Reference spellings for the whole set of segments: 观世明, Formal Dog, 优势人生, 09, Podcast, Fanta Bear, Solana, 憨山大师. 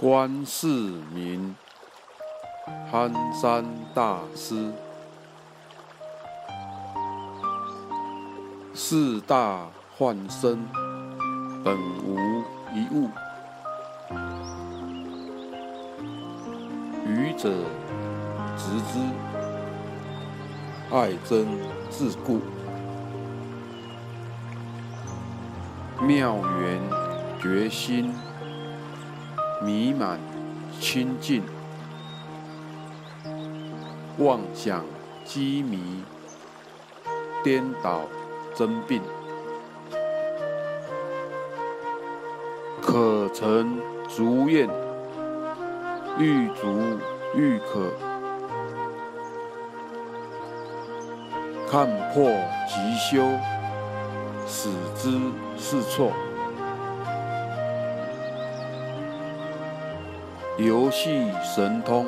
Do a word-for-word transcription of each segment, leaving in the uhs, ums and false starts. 观世明，憨山大师。四大幻身，本无一物。愚者执之，爱憎自固。妙圆觉心，弥满清净。妄想羁迷，颠倒真病。可成如愿，欲足欲可。看破即修，始知是错。游戏神通，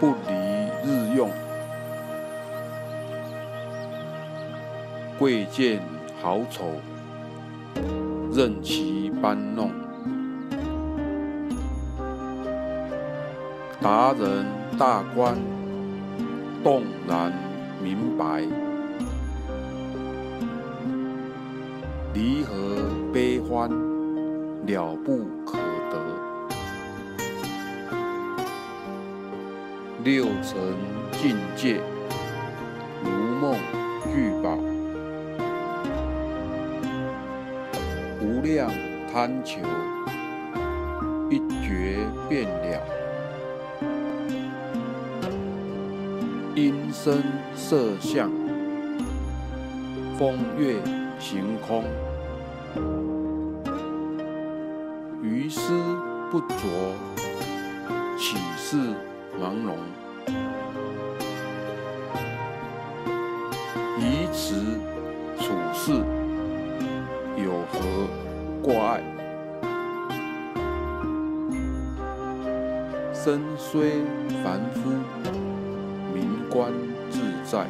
不离日用。贵贱好丑，任其搬弄。达人大观，洞然明白。离合悲欢，了不可得。六尘境界，如梦聚宝。无量贪求，一觉便了。音声色相，风月行空。于思不着，岂是盲聋？以此处世，有何挂碍？身虽凡夫，名官自在。